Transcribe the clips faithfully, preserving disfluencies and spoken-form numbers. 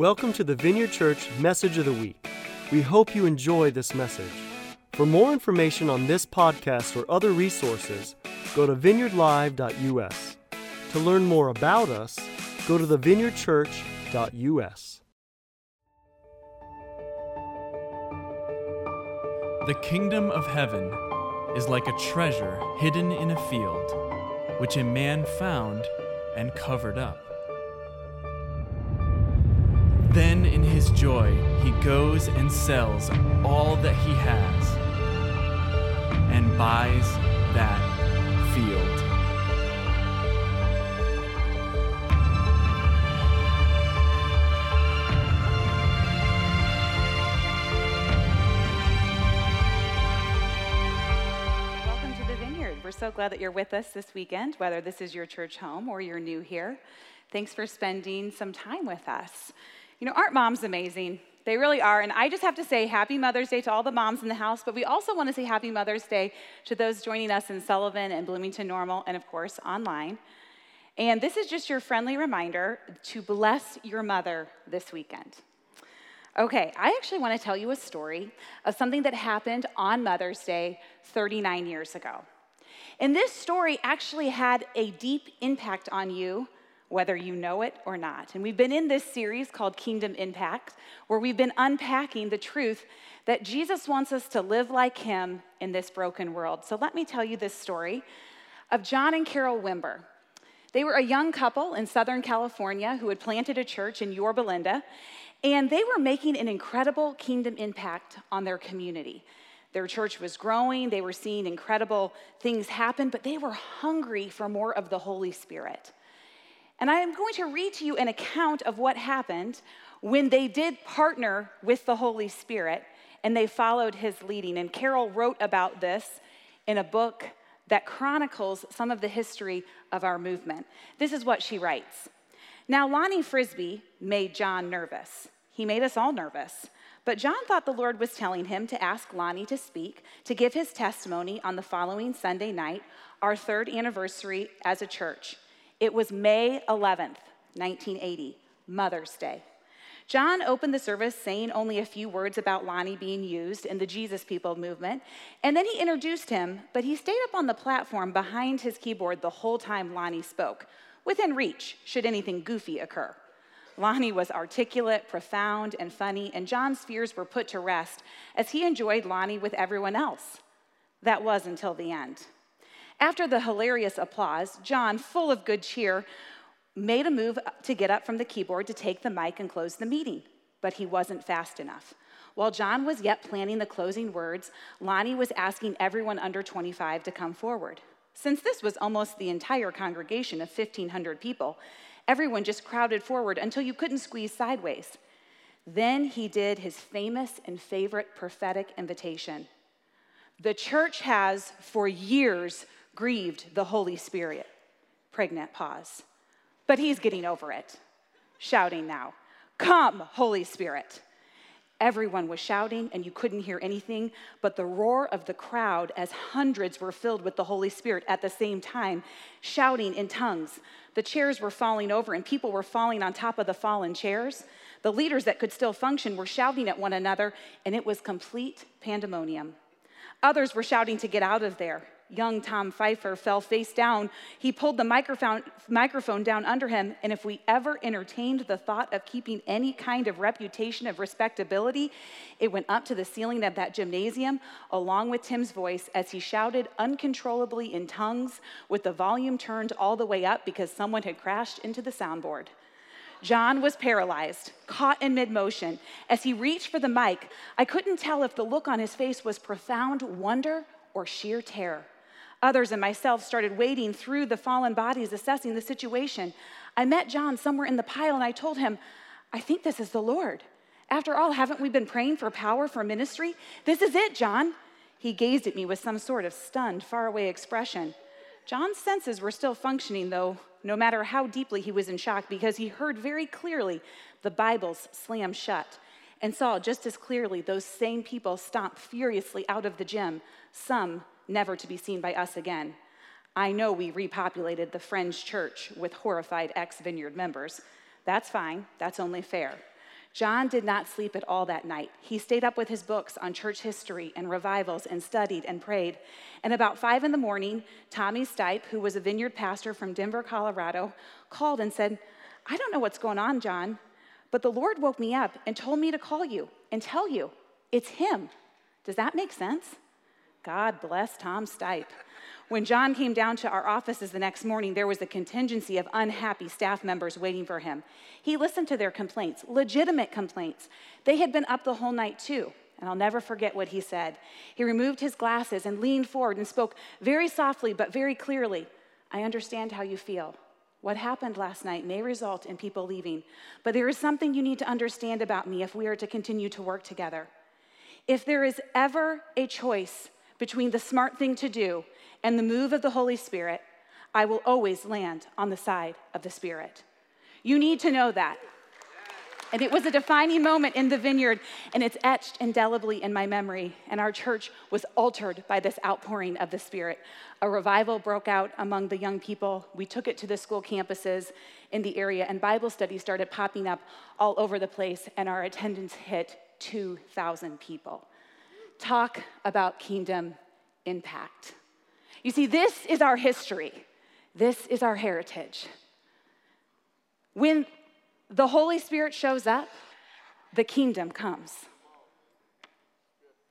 Welcome to the Vineyard Church Message of the Week. We hope you enjoy this message. For more information on this podcast or other resources, go to vineyard live dot u s. To learn more about us, go to the vineyard church dot u s. The kingdom of heaven is like a treasure hidden in a field, which a man found and covered up. Then in his joy, he goes and sells all that he has and buys that field. Welcome to the Vineyard. We're so glad that you're with us this weekend, whether this is your church home or you're new here. Thanks for spending some time with us. You know, aren't moms amazing? They really are. And I just have to say happy Mother's Day to all the moms in the house, but we also want to say happy Mother's Day to those joining us in Sullivan and Bloomington Normal and, of course, online. And this is just your friendly reminder to bless your mother this weekend. Okay, I actually want to tell you a story of something that happened on Mother's Day thirty-nine years ago. And this story actually had a deep impact on you, whether you know it or not. And we've been in this series called Kingdom Impact, where we've been unpacking the truth that Jesus wants us to live like him in this broken world. So let me tell you this story of John and Carol Wimber. They were a young couple in Southern California who had planted a church in Yorba Linda, and they were making an incredible kingdom impact on their community. Their church was growing, they were seeing incredible things happen, but they were hungry for more of the Holy Spirit. And I am going to read to you an account of what happened when they did partner with the Holy Spirit and they followed his leading. And Carol wrote about this in a book that chronicles some of the history of our movement. This is what she writes. Now, Lonnie Frisbee made John nervous. He made us all nervous. But John thought the Lord was telling him to ask Lonnie to speak, to give his testimony on the following Sunday night, our third anniversary as a church. It was May eleventh, nineteen eighty, Mother's Day. John opened the service saying only a few words about Lonnie being used in the Jesus People movement, and then he introduced him, but he stayed up on the platform behind his keyboard the whole time Lonnie spoke, within reach should anything goofy occur. Lonnie was articulate, profound, and funny, and John's fears were put to rest as he enjoyed Lonnie with everyone else. That was until the end. After the hilarious applause, John, full of good cheer, made a move to get up from the keyboard to take the mic and close the meeting, but he wasn't fast enough. While John was yet planning the closing words, Lonnie was asking everyone under twenty-five to come forward. Since this was almost the entire congregation of fifteen hundred people, everyone just crowded forward until you couldn't squeeze sideways. Then he did his famous and favorite prophetic invitation. The church has, for years, grieved the Holy Spirit. Pregnant pause. But he's getting over it. Shouting now. Come, Holy Spirit. Everyone was shouting and you couldn't hear anything but the roar of the crowd as hundreds were filled with the Holy Spirit at the same time, shouting in tongues. The chairs were falling over and people were falling on top of the fallen chairs. The leaders that could still function were shouting at one another and it was complete pandemonium. Others were shouting to get out of there. Young Tom Pfeiffer fell face down. He pulled the microphone, microphone down under him, and if we ever entertained the thought of keeping any kind of reputation of respectability, it went up to the ceiling of that gymnasium, along with Tim's voice, as he shouted uncontrollably in tongues with the volume turned all the way up because someone had crashed into the soundboard. John was paralyzed, caught in mid-motion. As he reached for the mic, I couldn't tell if the look on his face was profound wonder or sheer terror. Others and myself started wading through the fallen bodies, assessing the situation. I met John somewhere in the pile, and I told him, I think this is the Lord. After all, haven't we been praying for power for ministry? This is it, John. He gazed at me with some sort of stunned, faraway expression. John's senses were still functioning, though, no matter how deeply he was in shock, because he heard very clearly the Bibles slam shut and saw just as clearly those same people stomp furiously out of the gym, some never to be seen by us again. I know we repopulated the Friends Church with horrified ex-Vineyard members. That's fine. That's only fair. John did not sleep at all that night. He stayed up with his books on church history and revivals and studied and prayed. And about five in the morning, Tommy Stipe, who was a vineyard pastor from Denver, Colorado, called and said, I don't know what's going on, John, but the Lord woke me up and told me to call you and tell you it's him. Does that make sense? God bless Tom Stipe. When John came down to our offices the next morning, there was a contingency of unhappy staff members waiting for him. He listened to their complaints, legitimate complaints. They had been up the whole night too, and I'll never forget what he said. He removed his glasses and leaned forward and spoke very softly but very clearly. I understand how you feel. What happened last night may result in people leaving, but there is something you need to understand about me if we are to continue to work together. If there is ever a choice between the smart thing to do and the move of the Holy Spirit, I will always land on the side of the Spirit. You need to know that. And it was a defining moment in the Vineyard, and it's etched indelibly in my memory, and our church was altered by this outpouring of the Spirit. A revival broke out among the young people. We took it to the school campuses in the area, and Bible studies started popping up all over the place, and our attendance hit two thousand people. Talk about Kingdom Impact. You see, this is our history. This is our heritage. When the Holy Spirit shows up, the kingdom comes.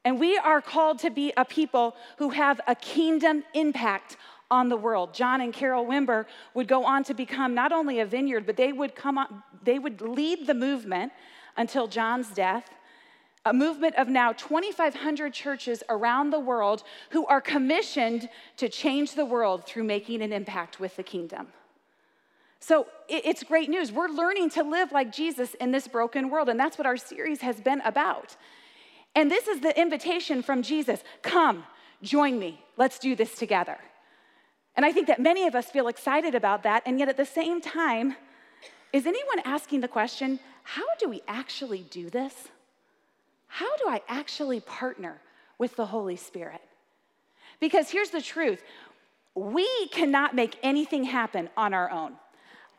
And we are called to be a people who have a kingdom impact on the world. John and Carol Wimber would go on to become not only a vineyard, but they would come on, they would lead the movement until John's death, a movement of now twenty-five hundred churches around the world who are commissioned to change the world through making an impact with the kingdom. So it's great news. We're learning to live like Jesus in this broken world, and that's what our series has been about. And this is the invitation from Jesus. Come, join me. Let's do this together. And I think that many of us feel excited about that, and yet at the same time, is anyone asking the question, how do we actually do this? How do I actually partner with the Holy Spirit? Because here's the truth. We cannot make anything happen on our own.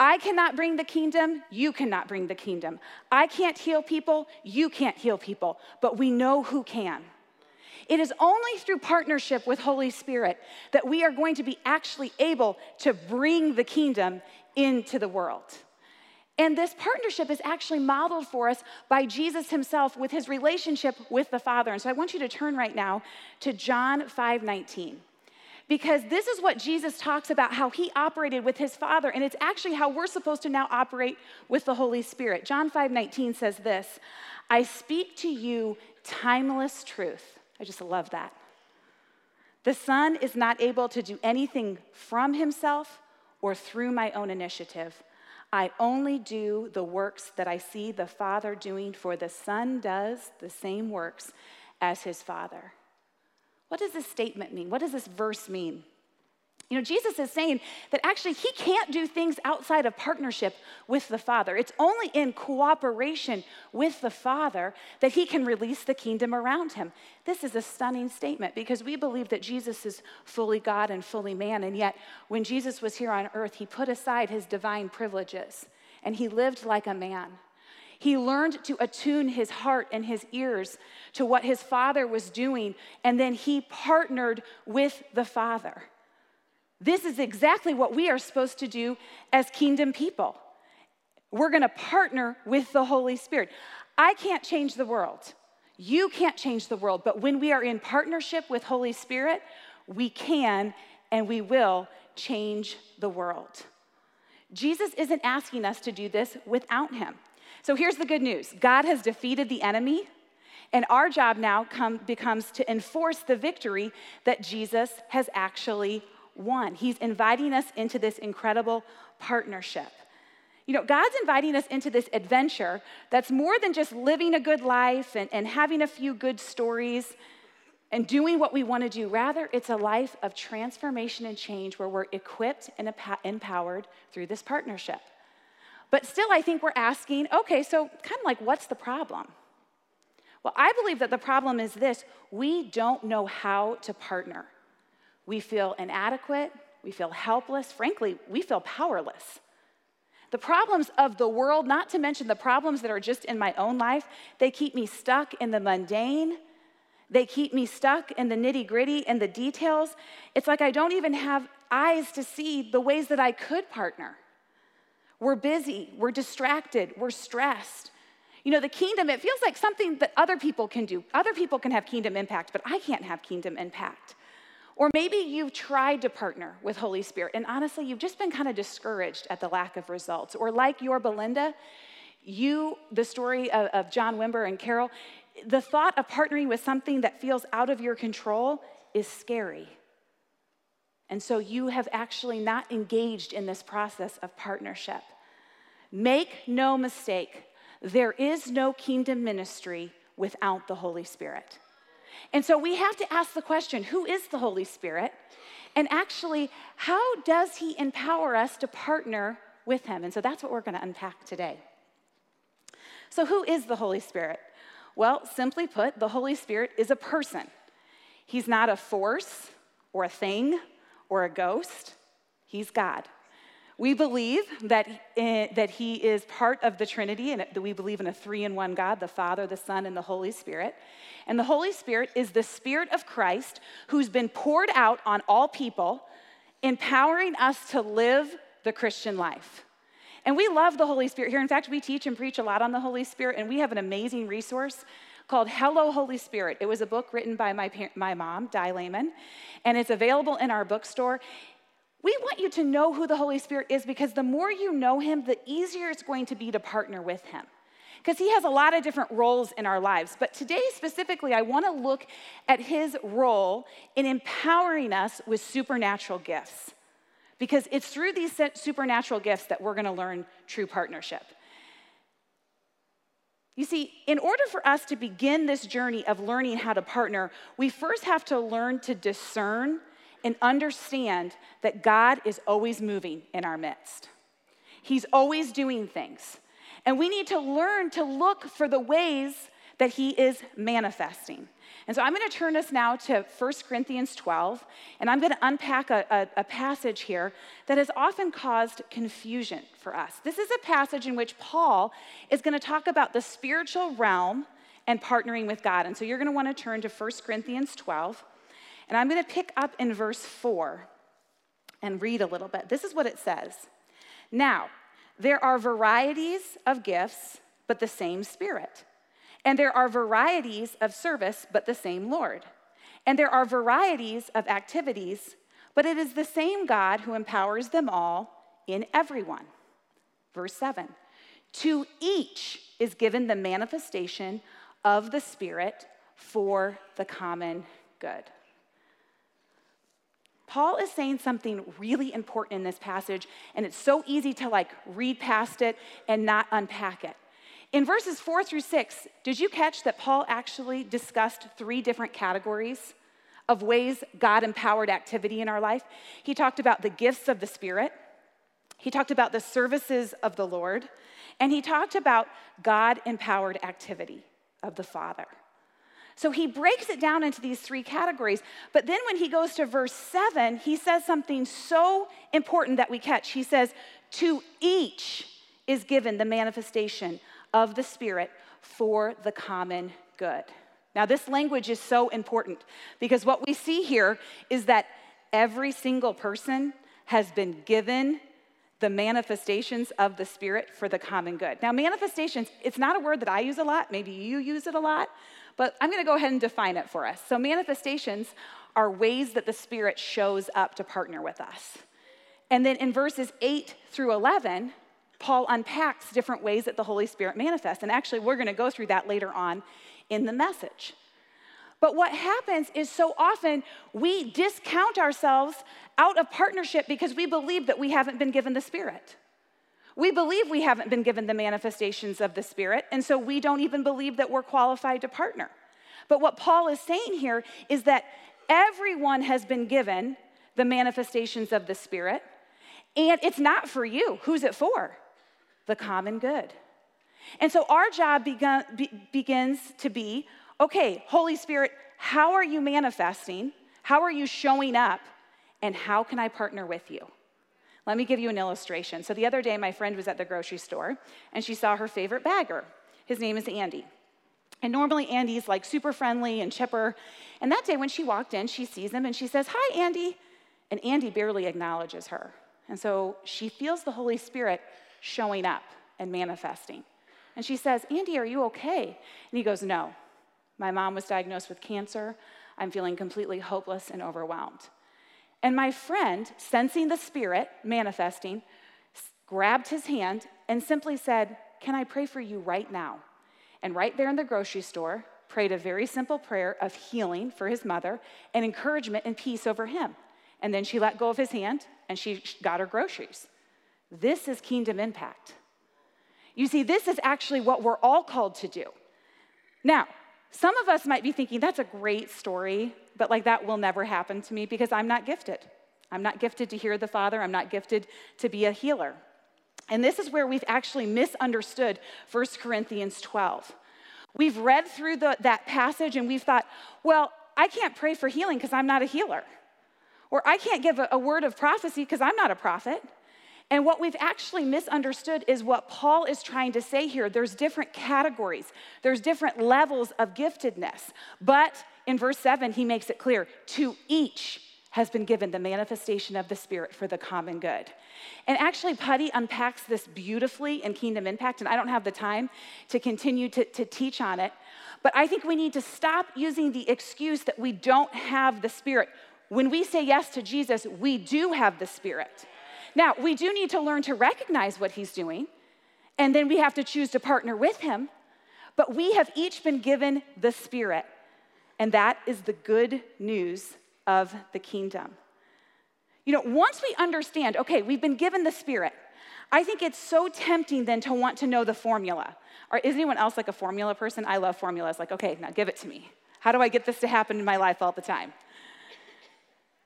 I cannot bring the kingdom, you cannot bring the kingdom. I can't heal people, you can't heal people, but we know who can. It is only through partnership with Holy Spirit that we are going to be actually able to bring the kingdom into the world. And this partnership is actually modeled for us by Jesus himself with his relationship with the Father. And so I want you to turn right now to John five nineteen. Because this is what Jesus talks about, how he operated with his Father, and it's actually how we're supposed to now operate with the Holy Spirit. John five nineteen says this, I speak to you timeless truth. I just love that. The Son is not able to do anything from himself or through my own initiative. I only do the works that I see the Father doing, for the Son does the same works as his Father. What does this statement mean? What does this verse mean? You know, Jesus is saying that actually he can't do things outside of partnership with the Father. It's only in cooperation with the Father that he can release the kingdom around him. This is a stunning statement because we believe that Jesus is fully God and fully man, and yet when Jesus was here on earth, he put aside his divine privileges and he lived like a man. He learned to attune his heart and his ears to what his Father was doing, and then he partnered with the Father. This is exactly what we are supposed to do as kingdom people. We're gonna partner with the Holy Spirit. I can't change the world. You can't change the world, but when we are in partnership with Holy Spirit, we can and we will change the world. Jesus isn't asking us to do this without him. So here's the good news. God has defeated the enemy, and our job now come, becomes to enforce the victory that Jesus has actually won. He's inviting us into this incredible partnership. You know, God's inviting us into this adventure that's more than just living a good life and, and having a few good stories and doing what we want to do. Rather, it's a life of transformation and change where we're equipped and empowered through this partnership. But still, I think we're asking, okay, so kind of like, what's the problem? Well, I believe that the problem is this. We don't know how to partner. We feel inadequate. We feel helpless. Frankly, we feel powerless. The problems of the world, not to mention the problems that are just in my own life, they keep me stuck in the mundane. They keep me stuck in the nitty-gritty and the details. It's like I don't even have eyes to see the ways that I could partner. We're busy, we're distracted, we're stressed. You know, the kingdom, it feels like something that other people can do. Other people can have kingdom impact, but I can't have kingdom impact. Or maybe you've tried to partner with Holy Spirit, and honestly, you've just been kind of discouraged at the lack of results. Or like Yorba Linda, you, the story of, of John Wimber and Carol, the thought of partnering with something that feels out of your control is scary. And so you have actually not engaged in this process of partnership. Make no mistake, there is no kingdom ministry without the Holy Spirit. And so we have to ask the question, who is the Holy Spirit? And actually, how does he empower us to partner with him? And so that's what we're going to unpack today. So who is the Holy Spirit? Well, simply put, the Holy Spirit is a person. He's not a force or a thing or a ghost. He's God. We believe that, uh, that he is part of the Trinity, and that we believe in a three-in-one God, the Father, the Son, and the Holy Spirit. And the Holy Spirit is the Spirit of Christ who's been poured out on all people, empowering us to live the Christian life. And we love the Holy Spirit here. In fact, we teach and preach a lot on the Holy Spirit, and we have an amazing resource called Hello, Holy Spirit. It was a book written by my, par- my mom, Di Layman, and it's available in our bookstore. We want you to know who the Holy Spirit is, because the more you know him, the easier it's going to be to partner with him, because he has a lot of different roles in our lives. But today specifically, I want to look at his role in empowering us with supernatural gifts, because it's through these supernatural gifts that we're going to learn true partnership. You see, in order for us to begin this journey of learning how to partner, we first have to learn to discern and understand that God is always moving in our midst. He's always doing things. And we need to learn to look for the ways that he is manifesting. And so I'm going to turn us now to First Corinthians twelve, and I'm going to unpack a, a, a passage here that has often caused confusion for us. This is a passage in which Paul is going to talk about the spiritual realm and partnering with God. And so you're going to want to turn to First Corinthians twelve. And I'm going to pick up in verse four and read a little bit. This is what it says. Now, there are varieties of gifts, but the same Spirit. And there are varieties of service, but the same Lord. And there are varieties of activities, but it is the same God who empowers them all in everyone. Verse seven. To each is given the manifestation of the Spirit for the common good. Paul is saying something really important in this passage, and it's so easy to like read past it and not unpack it. In verses four through six, did you catch that Paul actually discussed three different categories of ways God empowered activity in our life? He talked about the gifts of the Spirit, he talked about the services of the Lord, and he talked about God-empowered activity of the Father. So he breaks it down into these three categories. But then when he goes to verse seven, he says something so important that we catch. He says, to each is given the manifestation of the Spirit for the common good. Now, this language is so important, because what we see here is that every single person has been given the manifestations of the Spirit for the common good. Now, manifestations, it's not a word that I use a lot. Maybe you use it a lot. But I'm going to go ahead and define it for us. So manifestations are ways that the Spirit shows up to partner with us. And then in verses eight through eleven, Paul unpacks different ways that the Holy Spirit manifests. And actually, we're going to go through that later on in the message. But what happens is so often we discount ourselves out of partnership because we believe that we haven't been given the Spirit. We believe we haven't been given the manifestations of the Spirit, and so we don't even believe that we're qualified to partner. But what Paul is saying here is that everyone has been given the manifestations of the Spirit, and it's not for you. Who's it for? The common good. And so our job begun, be, begins to be, okay, Holy Spirit, how are you manifesting? How are you showing up? And how can I partner with you? Let me give you an illustration. So the other day, my friend was at the grocery store, and she saw her favorite bagger. His name is Andy. And normally, Andy's like super friendly and chipper. And that day, when she walked in, she sees him, and she says, "Hi, Andy." And Andy barely acknowledges her. And so she feels the Holy Spirit showing up and manifesting. And she says, "Andy, are you okay?" And he goes, "No. My mom was diagnosed with cancer. I'm feeling completely hopeless and overwhelmed." And my friend, sensing the Spirit manifesting, grabbed his hand and simply said, "Can I pray for you right now?" And right there in the grocery store, prayed a very simple prayer of healing for his mother and encouragement and peace over him. And then she let go of his hand, and she got her groceries. This is Kingdom Impact. You see, this is actually what we're all called to do. Now, some of us might be thinking, that's a great story, but like that will never happen to me because I'm not gifted. I'm not gifted to hear the Father. I'm not gifted to be a healer. And this is where we've actually misunderstood First Corinthians twelve. We've read through the, that passage, and we've thought, well, I can't pray for healing because I'm not a healer. Or I can't give a, a word of prophecy because I'm not a prophet. And what we've actually misunderstood is what Paul is trying to say here. There's different categories. There's different levels of giftedness. But in verse seven, he makes it clear, to each has been given the manifestation of the Spirit for the common good. And actually, Putty unpacks this beautifully in Kingdom Impact, and I don't have the time to continue to, to teach on it. But I think we need to stop using the excuse that we don't have the Spirit. When we say yes to Jesus, we do have the Spirit. Now, we do need to learn to recognize what he's doing, and then we have to choose to partner with him, but we have each been given the Spirit, and that is the good news of the kingdom. You know, once we understand, okay, we've been given the Spirit, I think it's so tempting then to want to know the formula. Or is anyone else like a formula person? I love formulas. Like, okay, now give it to me. How do I get this to happen in my life all the time?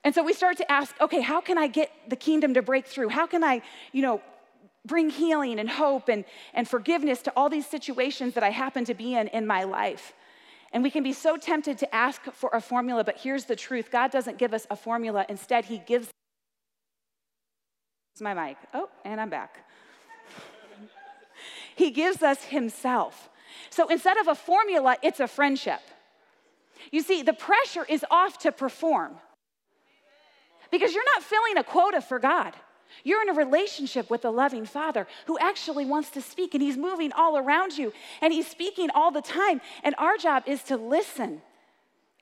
And so we start to ask, okay, how can I get the kingdom to break through? How can I, you know, bring healing and hope and, and forgiveness to all these situations that I happen to be in in my life? And we can be so tempted to ask for a formula, but here's the truth. God doesn't give us a formula. Instead, he gives... It's my mic. Oh, and I'm back. He gives us himself. So instead of a formula, it's a friendship. You see, the pressure is off to perform. Because you're not filling a quota for God. You're in a relationship with a loving Father who actually wants to speak, and he's moving all around you, and he's speaking all the time, and our job is to listen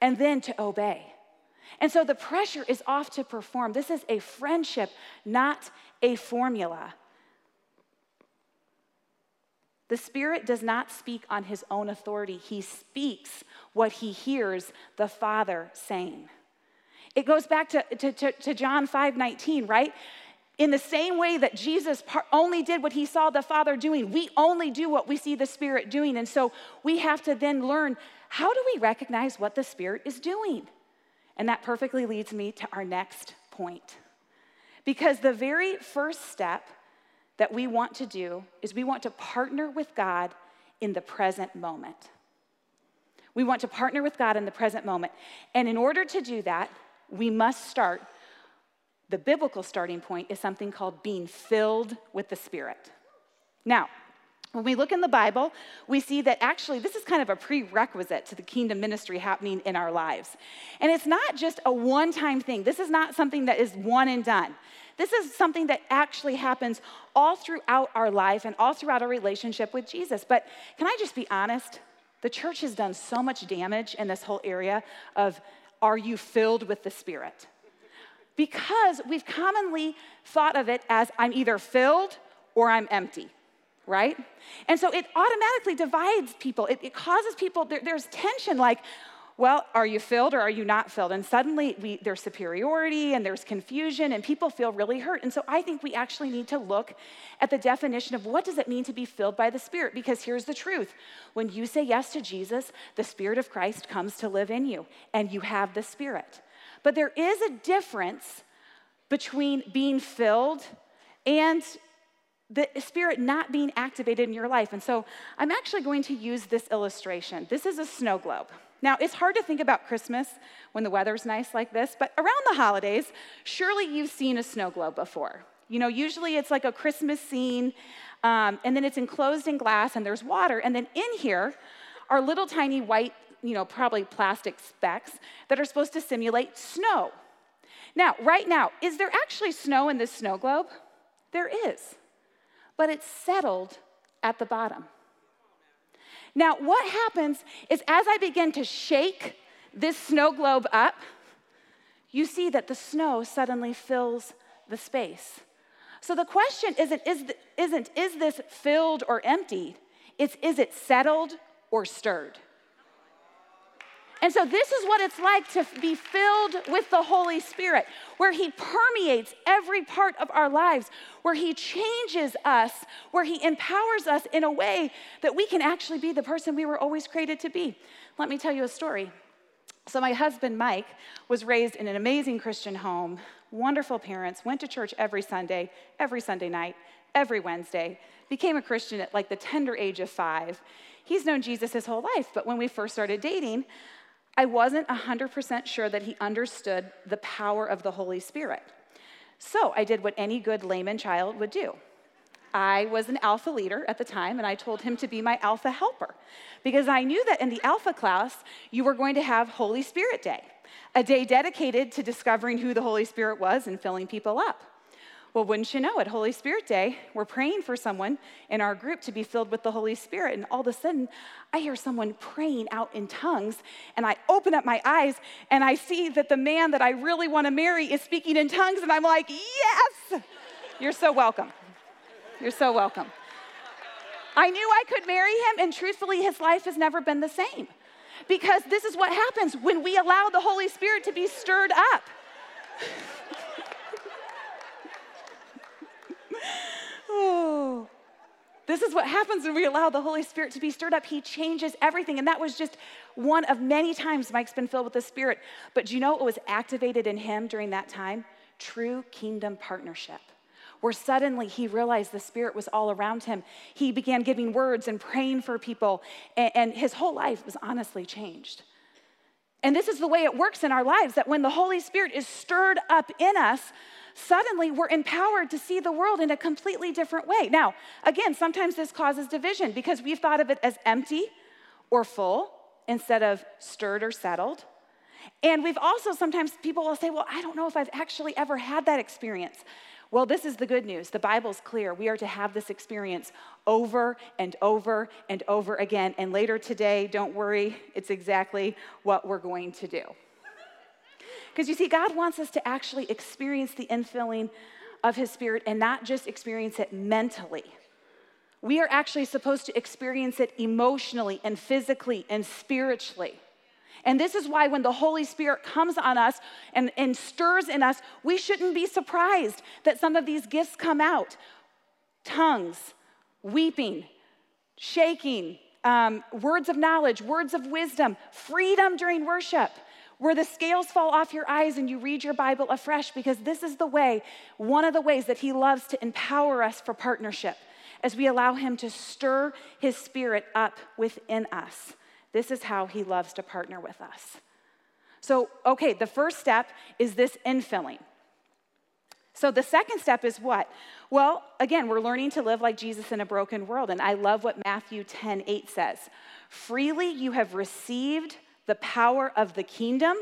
and then to obey. And so the pressure is off to perform. This is a friendship, not a formula. The Spirit does not speak on his own authority. He speaks what he hears the Father saying. It goes back to, to, to, to John five nineteen, right? In the same way that Jesus only did what he saw the Father doing, we only do what we see the Spirit doing. And so we have to then learn, how do we recognize what the Spirit is doing? And that perfectly leads me to our next point. Because the very first step that we want to do is we want to partner with God in the present moment. We want to partner with God in the present moment. And in order to do that, we must start. The biblical starting point is something called being filled with the Spirit. Now, when we look in the Bible, we see that actually this is kind of a prerequisite to the kingdom ministry happening in our lives. And it's not just a one-time thing. This is not something that is one and done. This is something that actually happens all throughout our life and all throughout our relationship with Jesus. But can I just be honest? The church has done so much damage in this whole area of, are you filled with the Spirit? Because we've commonly thought of it as I'm either filled or I'm empty, right? And so it automatically divides people. It, it causes people, there, there's tension like, well, are you filled or are you not filled? And suddenly we, there's superiority and there's confusion and people feel really hurt. And so I think we actually need to look at the definition of what does it mean to be filled by the Spirit? Because here's the truth. When you say yes to Jesus, the Spirit of Christ comes to live in you and you have the Spirit. But there is a difference between being filled and the Spirit not being activated in your life. And so I'm actually going to use this illustration. This is a snow globe. Now, it's hard to think about Christmas when the weather's nice like this, but around the holidays, surely you've seen a snow globe before. You know, usually it's like a Christmas scene, um, and then it's enclosed in glass, and there's water, and then in here are little tiny white, you know, probably plastic specks that are supposed to simulate snow. Now, right now, is there actually snow in this snow globe? There is, but it's settled at the bottom. Now, what happens is as I begin to shake this snow globe up, you see that the snow suddenly fills the space. So the question isn't, is, the, isn't, is this filled or emptied? It's, is it settled or stirred? And so this is what it's like to be filled with the Holy Spirit, where he permeates every part of our lives, where he changes us, where he empowers us in a way that we can actually be the person we were always created to be. Let me tell you a story. So my husband, Mike, was raised in an amazing Christian home, wonderful parents, went to church every Sunday, every Sunday night, every Wednesday, became a Christian at like the tender age of five. He's known Jesus his whole life, but when we first started dating, I wasn't one hundred percent sure that he understood the power of the Holy Spirit. So I did what any good layman child would do. I was an Alpha leader at the time, and I told him to be my Alpha helper, because I knew that in the Alpha class, you were going to have Holy Spirit Day, a day dedicated to discovering who the Holy Spirit was and filling people up. Well, wouldn't you know, at Holy Spirit Day, we're praying for someone in our group to be filled with the Holy Spirit, and all of a sudden, I hear someone praying out in tongues, and I open up my eyes, and I see that the man that I really want to marry is speaking in tongues, and I'm like, yes! You're so welcome. You're so welcome. I knew I could marry him, and truthfully, his life has never been the same, because this is what happens when we allow the Holy Spirit to be stirred up. Oh, this is what happens when we allow the Holy Spirit to be stirred up. He changes everything, and that was just one of many times Mike's been filled with the Spirit. But do you know what was activated in him during that time? True kingdom partnership, where suddenly he realized the Spirit was all around him. He began giving words and praying for people, and, and his whole life was honestly changed. And this is the way it works in our lives, that when the Holy Spirit is stirred up in us, suddenly we're empowered to see the world in a completely different way. Now, again, sometimes this causes division because we've thought of it as empty or full instead of stirred or settled. And we've also, sometimes people will say, well, I don't know if I've actually ever had that experience. Well, this is the good news. The Bible's clear. We are to have this experience over and over and over again. And later today, don't worry, it's exactly what we're going to do. Because you see, God wants us to actually experience the infilling of his Spirit and not just experience it mentally. We are actually supposed to experience it emotionally and physically and spiritually. And this is why when the Holy Spirit comes on us and, and stirs in us, we shouldn't be surprised that some of these gifts come out. Tongues, weeping, shaking, um, words of knowledge, words of wisdom, freedom during worship, where the scales fall off your eyes and you read your Bible afresh, because this is the way, one of the ways that he loves to empower us for partnership, as we allow him to stir his Spirit up within us. This is how he loves to partner with us. So, okay, the first step is this infilling. So the second step is what? Well, again, we're learning to live like Jesus in a broken world, and I love what Matthew ten eight says. Freely you have received the power of the kingdom,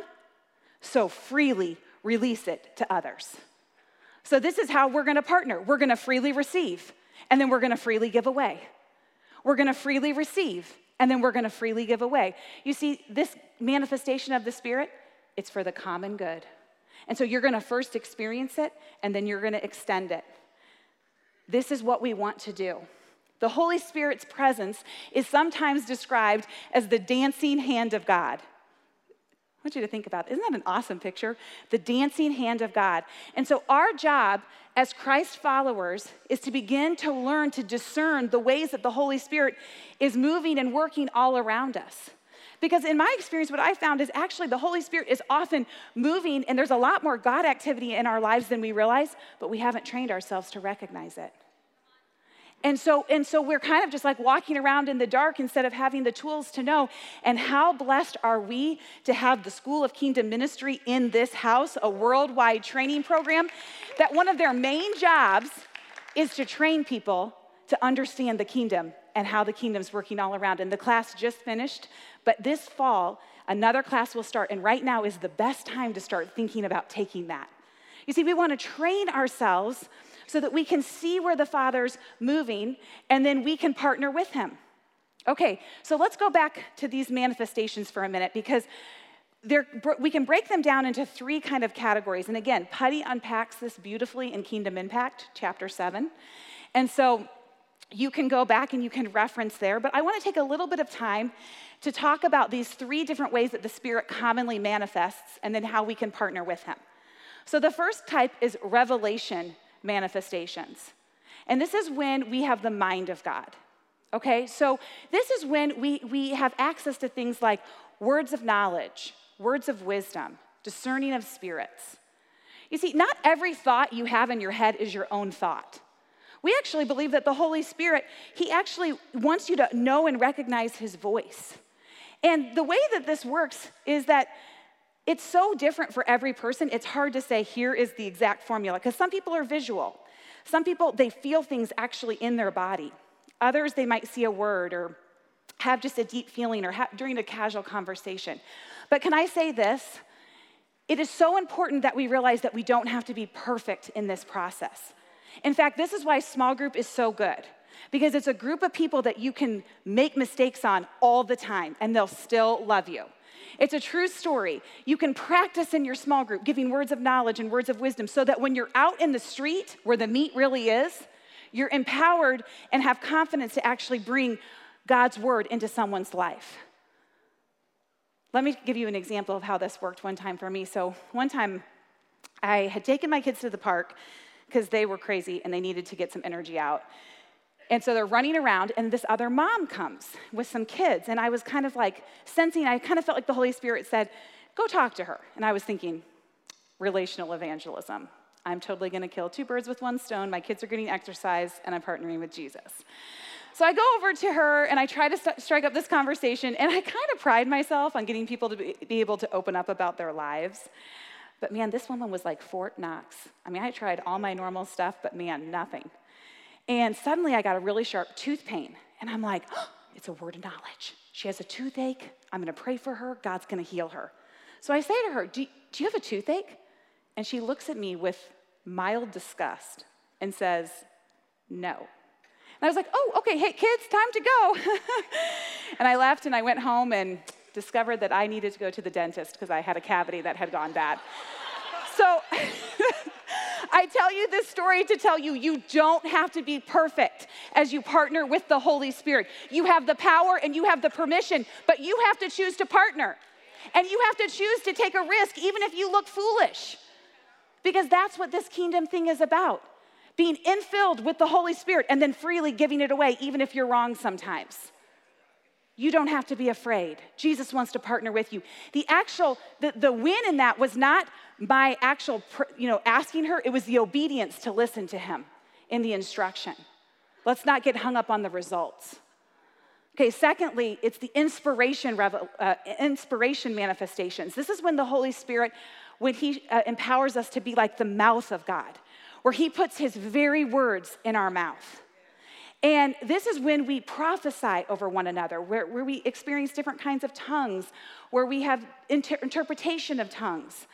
so freely release it to others. So this is how we're gonna partner. We're gonna freely receive, and then we're gonna freely give away. We're gonna freely receive, and then we're gonna freely give away. You see, this manifestation of the Spirit, it's for the common good. And so you're gonna first experience it, and then you're gonna extend it. This is what we want to do. The Holy Spirit's presence is sometimes described as the dancing hand of God. I want you to think about it. Isn't that an awesome picture? The dancing hand of God. And so our job as Christ followers is to begin to learn to discern the ways that the Holy Spirit is moving and working all around us. Because in my experience, what I found is actually the Holy Spirit is often moving, and there's a lot more God activity in our lives than we realize, but we haven't trained ourselves to recognize it. And so, and so we're kind of just like walking around in the dark instead of having the tools to know. And how blessed are we to have the School of Kingdom Ministry in this house, a worldwide training program that one of their main jobs is to train people to understand the kingdom and how the kingdom's working all around. And the class just finished, but this fall, another class will start. And right now is the best time to start thinking about taking that. You see, we want to train ourselves so that we can see where the Father's moving, and then we can partner with him. Okay, so let's go back to these manifestations for a minute, because we can break them down into three kind of categories. And again, Putty unpacks this beautifully in Kingdom Impact, chapter seven. And so you can go back and you can reference there, but I want to take a little bit of time to talk about these three different ways that the Spirit commonly manifests, and then how we can partner with him. So the first type is revelation manifestations. And this is when we have the mind of God, okay? So this is when we, we have access to things like words of knowledge, words of wisdom, discerning of spirits. You see, not every thought you have in your head is your own thought. We actually believe that the Holy Spirit, he actually wants you to know and recognize his voice. And the way that this works is that it's so different for every person, it's hard to say here is the exact formula, because some people are visual. Some people, they feel things actually in their body. Others, they might see a word or have just a deep feeling or ha- during a casual conversation. But can I say this? It is so important that we realize that we don't have to be perfect in this process. In fact, this is why small group is so good, because it's a group of people that you can make mistakes on all the time, and they'll still love you. It's a true story. You can practice in your small group, giving words of knowledge and words of wisdom, so that when you're out in the street where the meat really is, you're empowered and have confidence to actually bring God's word into someone's life. Let me give you an example of how this worked one time for me. So one time I had taken my kids to the park because they were crazy and they needed to get some energy out. And so they're running around, and this other mom comes with some kids, and I was kind of like sensing, I kind of felt like the Holy Spirit said, go talk to her. And I was thinking, relational evangelism. I'm totally gonna kill two birds with one stone, my kids are getting exercise, and I'm partnering with Jesus. So I go over to her, and I try to st- strike up this conversation, and I kind of pride myself on getting people to be, be able to open up about their lives. But man, this woman was like Fort Knox. I mean, I tried all my normal stuff, but man, nothing. And suddenly I got a really sharp tooth pain. And I'm like, oh, it's a word of knowledge. She has a toothache. I'm gonna pray for her. God's gonna heal her. So I say to her, do, do you have a toothache? And she looks at me with mild disgust and says, no. And I was like, oh, okay, hey kids, time to go. And I left and I went home and discovered that I needed to go to the dentist because I had a cavity that had gone bad. So I tell you this story to tell you, you don't have to be perfect as you partner with the Holy Spirit. You have the power and you have the permission, but you have to choose to partner. And you have to choose to take a risk, even if you look foolish. Because that's what this kingdom thing is about. Being infilled with the Holy Spirit and then freely giving it away, even if you're wrong sometimes. You don't have to be afraid. Jesus wants to partner with you. The actual, the, the win in that was not my actual, you know, asking her. It was the obedience to listen to him in the instruction. Let's not get hung up on the results. Okay, secondly, it's the inspiration, uh, inspiration manifestations. This is when the Holy Spirit, when he uh, empowers us to be like the mouth of God, where he puts his very words in our mouth. And this is when we prophesy over one another, where, where we experience different kinds of tongues, where we have inter- interpretation of tongues.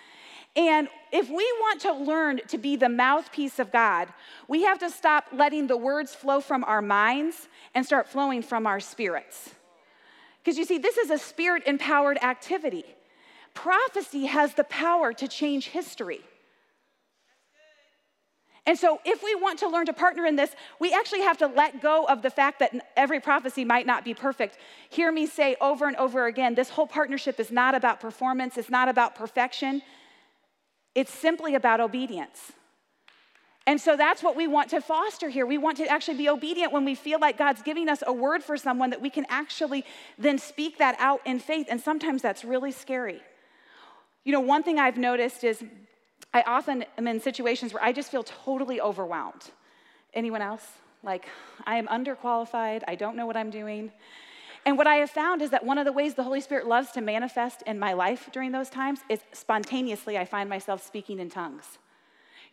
And if we want to learn to be the mouthpiece of God, we have to stop letting the words flow from our minds and start flowing from our spirits. Because you see, this is a Spirit-empowered activity. Prophecy has the power to change history. And so if we want to learn to partner in this, we actually have to let go of the fact that every prophecy might not be perfect. Hear me say over and over again, this whole partnership is not about performance, it's not about perfection. It's simply about obedience. And so that's what we want to foster here. We want to actually be obedient when we feel like God's giving us a word for someone, that we can actually then speak that out in faith, and sometimes that's really scary. You know, one thing I've noticed is I often am in situations where I just feel totally overwhelmed. Anyone else? like, I am underqualified, I don't know what I'm doing. And what I have found is that one of the ways the Holy Spirit loves to manifest in my life during those times is spontaneously I find myself speaking in tongues.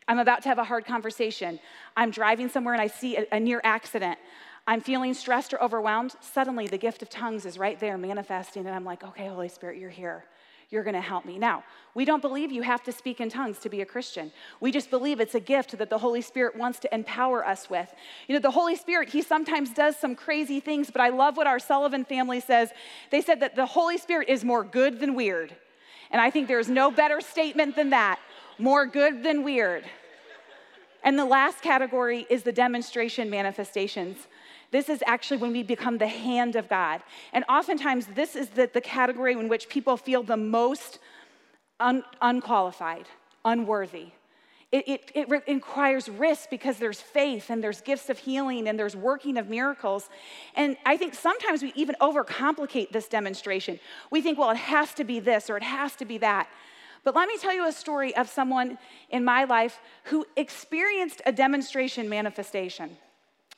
I'm about to have a hard conversation. I'm driving somewhere and I see a, a near accident. I'm feeling stressed or overwhelmed. Suddenly the gift of tongues is right there manifesting and I'm like, okay, Holy Spirit, you're here. You're gonna help me. Now, we don't believe you have to speak in tongues to be a Christian. We just believe it's a gift that the Holy Spirit wants to empower us with. You know, the Holy Spirit, he sometimes does some crazy things, but I love what our Sullivan family says. They said that the Holy Spirit is more good than weird. And I think there's no better statement than that. More good than weird. And the last category is the demonstration manifestations. This is actually when we become the hand of God. And oftentimes, this is the, the category in which people feel the most un, unqualified, unworthy. It, it, it re- requires risk because there's faith and there's gifts of healing and there's working of miracles. And I think sometimes we even overcomplicate this demonstration. We think, well, it has to be this or it has to be that. But let me tell you a story of someone in my life who experienced a demonstration manifestation.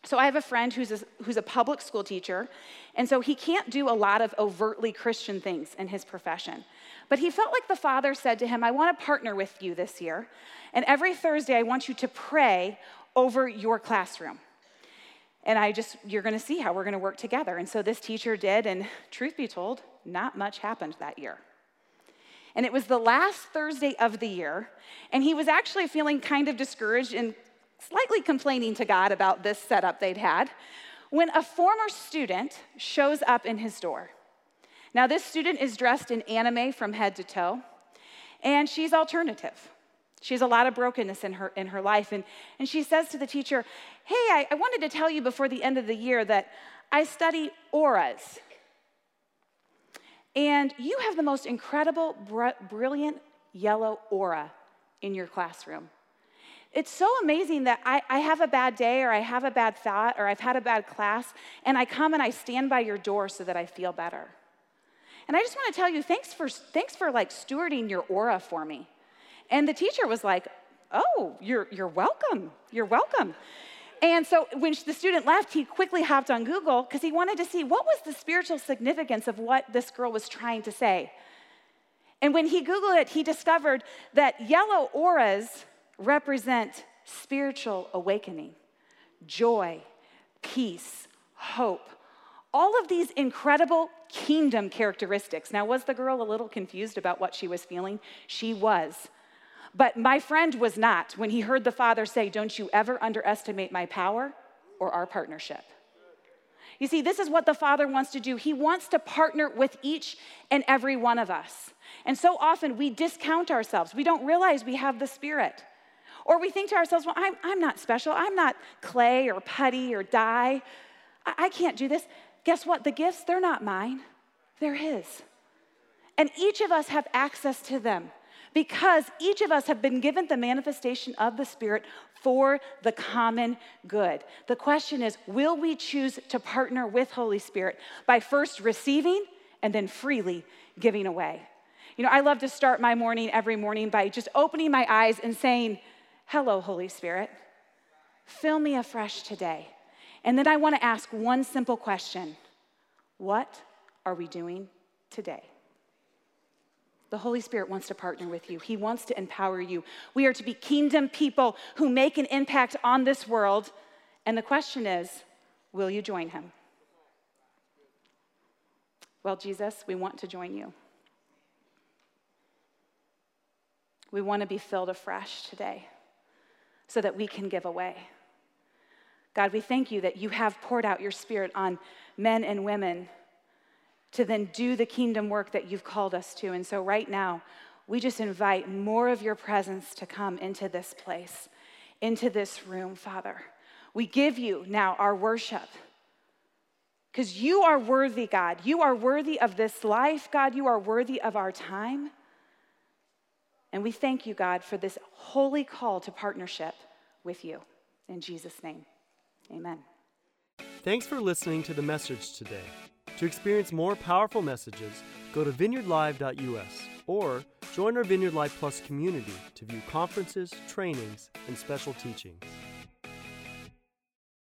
So I have a friend who's a, who's a public school teacher, and so he can't do a lot of overtly Christian things in his profession. But he felt like the Father said to him, I want to partner with you this year, and every Thursday I want you to pray over your classroom. And I just, you're going to see how we're going to work together. And so this teacher did, and truth be told, not much happened that year. And it was the last Thursday of the year, and he was actually feeling kind of discouraged and slightly complaining to God about this setup they'd had, when a former student shows up in his door. Now, this student is dressed in anime from head to toe, and she's alternative. She has a lot of brokenness in her in her life, and, and she says to the teacher, hey, I, I wanted to tell you before the end of the year that I study auras, and you have the most incredible, br- brilliant yellow aura in your classroom. It's so amazing that I, I have a bad day or I have a bad thought or I've had a bad class and I come and I stand by your door so that I feel better. And I just want to tell you, thanks for thanks for like stewarding your aura for me. And the teacher was like, oh, you're you're welcome. You're welcome. And so when the student left, he quickly hopped on Google because he wanted to see what was the spiritual significance of what this girl was trying to say. And when he Googled it, he discovered that yellow auras represent spiritual awakening, joy, peace, hope, all of these incredible kingdom characteristics. Now, was the girl a little confused about what she was feeling? She was. But my friend was not when he heard the Father say, don't you ever underestimate my power or our partnership. You see, this is what the Father wants to do. He wants to partner with each and every one of us. And so often we discount ourselves. We don't realize we have the Spirit. Or we think to ourselves, well, I'm, I'm not special. I'm not clay or putty or dye. I, I can't do this. Guess what? The gifts, they're not mine. They're His. And each of us have access to them because each of us have been given the manifestation of the Spirit for the common good. The question is, will we choose to partner with Holy Spirit by first receiving and then freely giving away? You know, I love to start my morning every morning by just opening my eyes and saying, hello, Holy Spirit, fill me afresh today. And then I want to ask one simple question. What are we doing today? The Holy Spirit wants to partner with you. He wants to empower you. We are to be kingdom people who make an impact on this world. And the question is, will you join Him? Well, Jesus, we want to join you. We want to be filled afresh today so that we can give away. God, we thank you that you have poured out your Spirit on men and women to then do the kingdom work that you've called us to. And so right now, we just invite more of your presence to come into this place, into this room, Father. We give you now our worship because you are worthy, God. You are worthy of this life, God. You are worthy of our time. And we thank you, God, for this holy call to partnership with you. In Jesus' name, amen. Thanks for listening to the message today. To experience more powerful messages, go to vineyard live dot u s or join our Vineyard Live Plus community to view conferences, trainings, and special teachings.